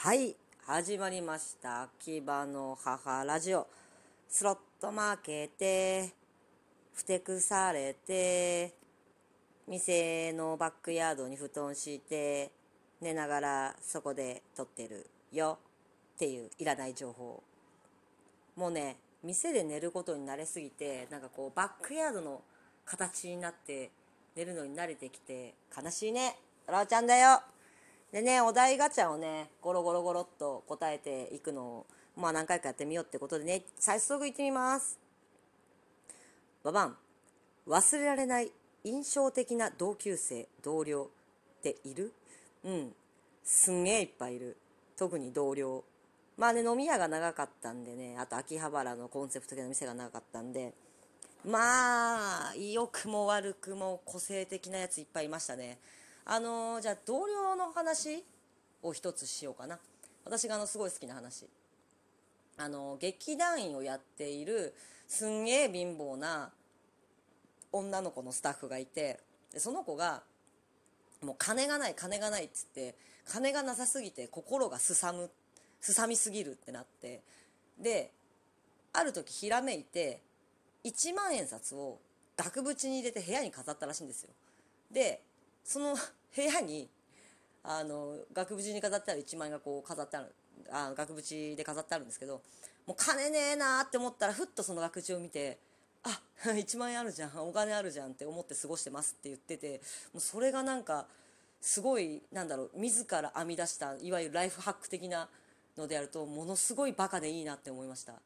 はい、始まりました秋葉の母ラジオ。スロット負けてふてくされて店のバックヤードに布団敷いて寝ながらそこで撮ってるよっていういらない情報。もうね、店で寝ることに慣れすぎて、なんかこうバックヤードの形になって寝るのに慣れてきて悲しいね、ラオちゃんだよ。でね、お題ガチャをねゴロゴロゴロっと答えていくのを何回かやってみようってことでね、早速いってみます。ババン。忘れられない印象的な同級生同僚っている？すんげえいっぱいいる。特に同僚、まあね、飲み屋が長かったんでね、あと秋葉原のコンセプト系の店が長かったんで、まあ良くも悪くも個性的なやついっぱいいましたね。じゃあ同僚の話を一つしようかな。私がすごい好きな話、劇団員をやっているすんげえ貧乏な女の子のスタッフがいて、でその子がもう金がないっつって、金がなさすぎて心がすさみすぎるってなって、である時ひらめいて1万円札を額縁に入れて部屋に飾ったらしいんですよ。でその部屋に額縁に飾ってある1万円がこう飾ってある、額縁で飾ってあるんですけど、もう金ねえなって思ったらふっとその額縁を見て、あ1万円あるじゃん、お金あるじゃんって思って過ごしてますって言ってて、もうそれがなんかすごい、なんだろう、自ら編み出したいわゆるライフハック的なのであると、ものすごいバカでいいなって思いました。好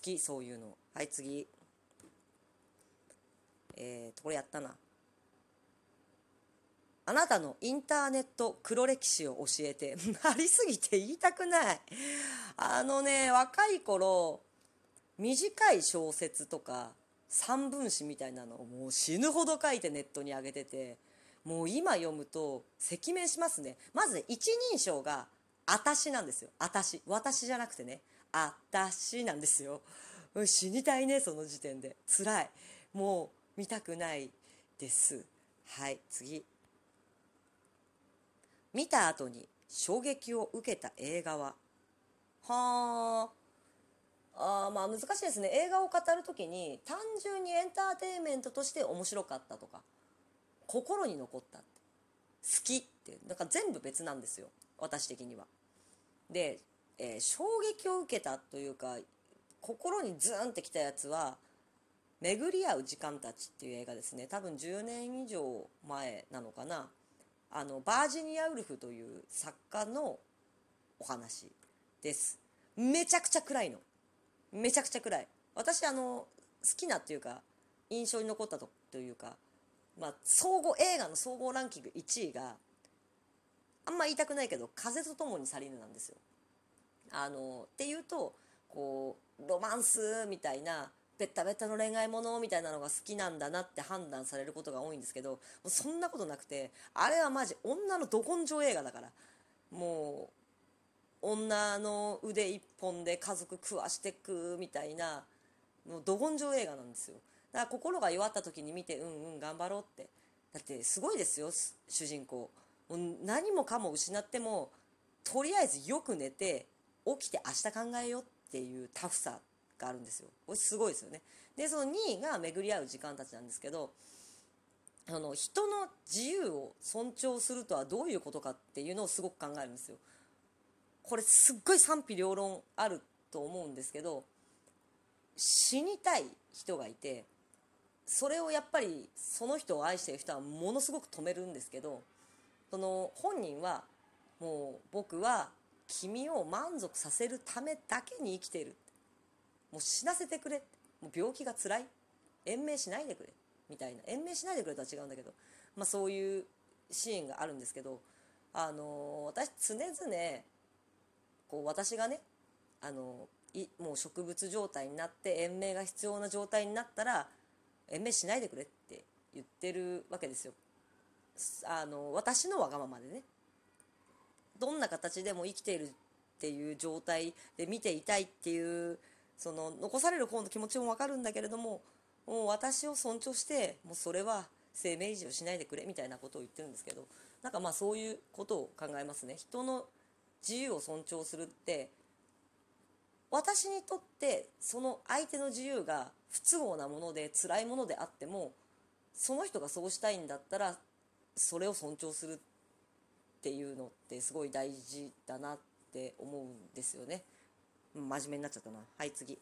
き、そういうの。はい、次。これやったな。あなたのインターネット黒歴史を教えて。ありすぎて言いたくない。若い頃短い小説とか三文詩みたいなのをもう死ぬほど書いてネットに上げてて、もう今読むと赤面しますね。まず一人称があたしなんですよ。あたし、私じゃなくてね、あたしなんですよ。死にたいね、その時点で。辛い、もう見たくないです。はい、次。見た後に衝撃を受けた映画は。まあ難しいですね。映画を語るときに単純にエンターテインメントとして面白かったとか、心に残った、好きってなんか全部別なんですよ、私的には。で、衝撃を受けたというか心にズーンってきたやつは巡り合う時間たちっていう映画ですね。多分10年以上前なのかな。バージニア・ウルフという作家のお話です。めちゃくちゃ暗いの。めちゃくちゃ暗い。私好きなっていうか印象に残ったというか、まあ、映画の総合ランキング1位があんま言いたくないけど「風と共に去りぬ」なんですよ。っていうとこうロマンスみたいなベタベタの恋愛ものみたいなのが好きなんだなって判断されることが多いんですけど、そんなことなくて、あれはマジ女のど根性映画だから、もう女の腕一本で家族食わしてくみたいな、もうど根性映画なんですよ。だから心が弱った時に見て、頑張ろうって。だってすごいですよ、主人公。何もかも失ってもとりあえずよく寝て起きて明日考えようっていうタフさがあるんですよ。これすごいですよね。でその2位が巡り合う時間たちなんですけど、人の自由を尊重するとはどういうことかっていうのをすごく考えるんですよ。これすっごい賛否両論あると思うんですけど、死にたい人がいて、それをやっぱりその人を愛している人はものすごく止めるんですけど、その本人はもう僕は君を満足させるためだけに生きている、もう死なせてくれ、もう病気がつらい、延命しないでくれみたいな。延命しないでくれとは違うんだけど、まあ、そういうシーンがあるんですけど、私常々こう私がね、もう植物状態になって延命が必要な状態になったら延命しないでくれって言ってるわけですよ。私のわがままでね、どんな形でも生きているっていう状態で見ていたいっていう、その残される方の気持ちも分かるんだけれども、もう私を尊重して、もうそれは生命維持をしないでくれみたいなことを言ってるんですけど、なんかまあそういうことを考えますね。人の自由を尊重するって、私にとってその相手の自由が不都合なもので辛いものであっても、その人がそうしたいんだったらそれを尊重するっていうのってすごい大事だなって思うんですよね。真面目になっちゃったな。はい、次。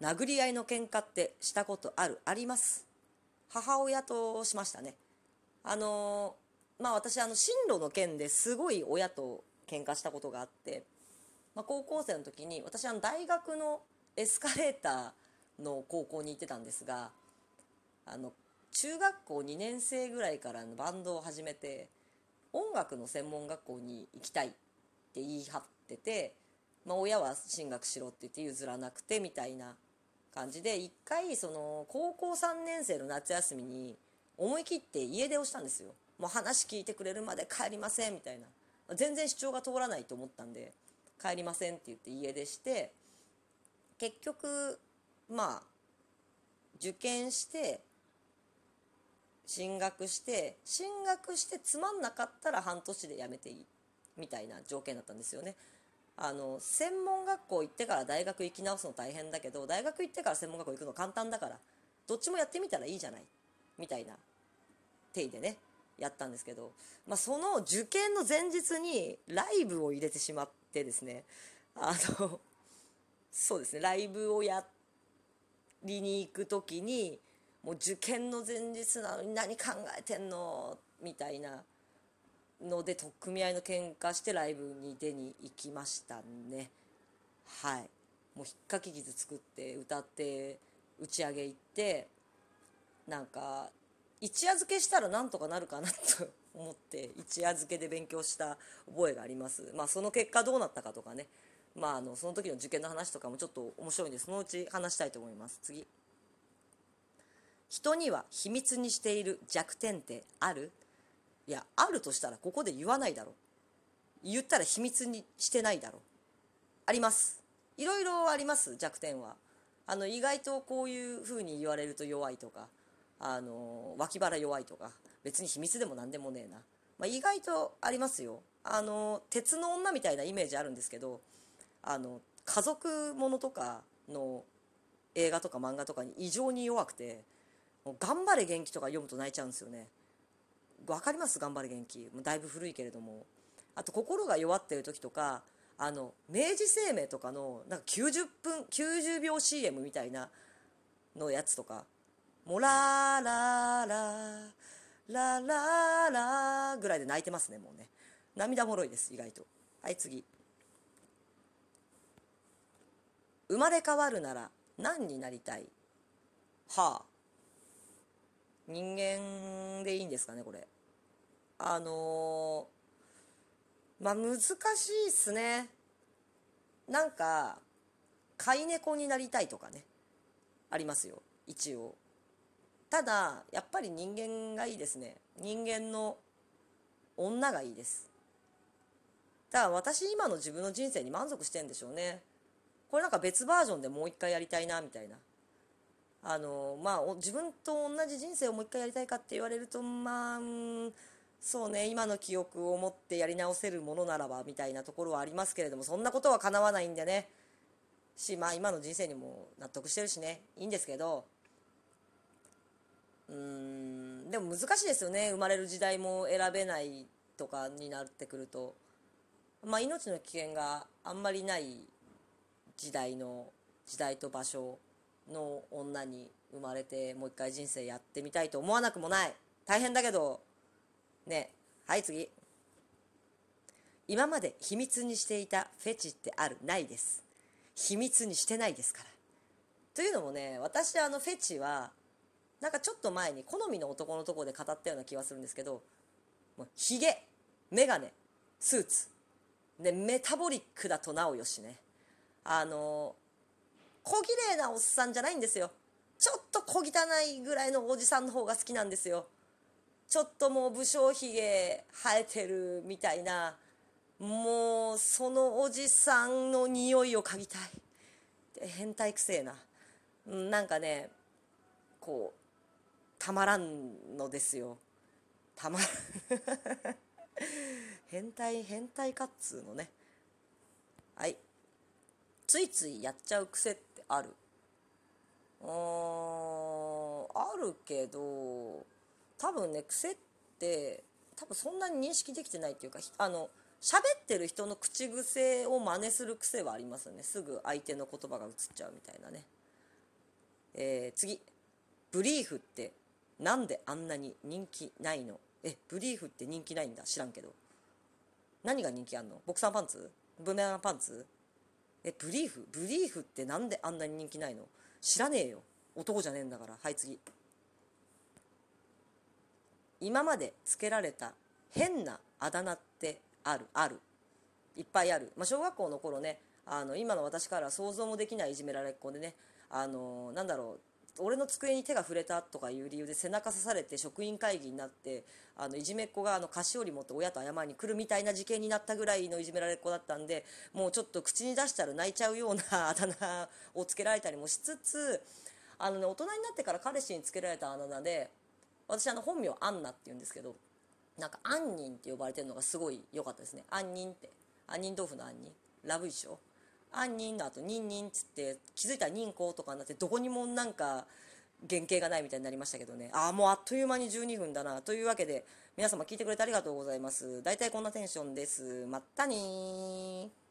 殴り合いの喧嘩ってしたことある？あります。母親としましたね。私進路の件ですごい親と喧嘩したことがあって、高校生の時に私は大学のエスカレーターの高校に行ってたんですが、中学校2年生ぐらいからバンドを始めて、音楽の専門学校に行きたいって言い張ってて、親は進学しろって言って譲らなくてみたいな感じで、一回その高校3年生の夏休みに思い切って家出をしたんですよ。もう話聞いてくれるまで帰りませんみたいな、全然主張が通らないと思ったんで帰りませんって言って家出して、結局受験して進学して、つまんなかったら半年で辞めていいみたいな条件だったんですよね。専門学校行ってから大学行き直すの大変だけど、大学行ってから専門学校行くの簡単だから、どっちもやってみたらいいじゃないみたいな定義でねやったんですけど、その受験の前日にライブを入れてしまってですね、そうですね、ライブをやりに行く時にもう受験の前日なのに何考えてんのみたいなので取っ組み合いの喧嘩してライブに出に行きましたね。はい、もう引っかき傷作って歌って打ち上げ行って、なんか一夜漬けしたらなんとかなるかなと思って一夜漬けで勉強した覚えがあります。その結果どうなったかとかね、その時の受験の話とかもちょっと面白いんで、そのうち話したいと思います。次。人には秘密にしている弱点ってある？いや、あるとしたらここで言わないだろ。言ったら秘密にしてないだろ。あります。いろいろあります、弱点は。意外とこういうふうに言われると弱いとか、脇腹弱いとか、別に秘密でも何でもねえな、意外とありますよ。鉄の女みたいなイメージあるんですけど、家族ものとかの映画とか漫画とかに異常に弱くて、もう頑張れ元気とか読むと泣いちゃうんですよね。わかります？頑張れ元気、だいぶ古いけれども。あと心が弱っている時とか、明治生命とかのなんか90秒 CM みたいなのやつとか、もうラーラーラーラーラーラーぐらいで泣いてますね、もうね。涙もろいです、意外と。はい、次。生まれ変わるなら何になりたい？はあ、人間でいいんですかね、これ。難しいっすね。なんか飼い猫になりたいとかね、ありますよ、一応。ただやっぱり人間がいいですね。人間の女がいいです。だから私、今の自分の人生に満足してんでしょうね。これなんか別バージョンでもう一回やりたいなみたいな。自分と同じ人生をもう一回やりたいかって言われると、そうね、今の記憶を持ってやり直せるものならばみたいなところはありますけれども、そんなことはかなわないんでね。し、今の人生にも納得してるしね、いいんですけど。でも難しいですよね。生まれる時代も選べないとかになってくると、命の危険があんまりない時代と場所の女に生まれて、もう一回人生やってみたいと思わなくもない。大変だけどね。はい、次。今まで秘密にしていたフェチってある？ないです。秘密にしてないですから。というのもね、私フェチはなんかちょっと前に好みの男のとこで語ったような気はするんですけど、ひげ、眼鏡、スーツでメタボリックだとなおよしね。小綺麗なおっさんじゃないんですよ。ちょっと小汚いぐらいのおじさんの方が好きなんですよ。ちょっともう武将ひげ生えてるみたいな、もうそのおじさんの匂いを嗅ぎたい。変態くせえな、なんかね、こうたまらんのですよ。たまら変態カッツーのね。はい、ついついやっちゃう癖ってある？あるけど、多分ね、癖って多分そんなに認識できてないっていうか、喋ってる人の口癖を真似する癖はありますよね。すぐ相手の言葉が映っちゃうみたいなね。次、ブリーフってなんであんなに人気ないの？ブリーフって人気ないんだ。知らんけど。何が人気あんの？ボクサーパンツ？ブメランパンツ？ブリーフってなんであんなに人気ないの？知らねえよ。男じゃねえんだから。はい、次。今までつけられた変なあだ名ってある。いっぱいある。小学校の頃ね、今の私から想像もできないいじめられっ子でね、なんだろう、俺の机に手が触れたとかいう理由で背中刺されて職員会議になって、いじめっ子が菓子折り持って親と謝りに来るみたいな事件になったぐらいのいじめられっ子だったんで、もうちょっと口に出したら泣いちゃうようなあだ名をつけられたりもしつつ、大人になってから彼氏につけられたあだ名で、私本名アンナっていうんですけど、なんかアンニンって呼ばれてるのがすごい良かったですね。アンニンって、杏仁豆腐の杏仁、ラブでしょ。杏仁の後ニンニンっつって、気づいたらニンコとかになって、どこにもなんか原型がないみたいになりましたけどね。もうあっという間に12分だな。というわけで皆様聞いてくれてありがとうございます。大体こんなテンションです。まったねー。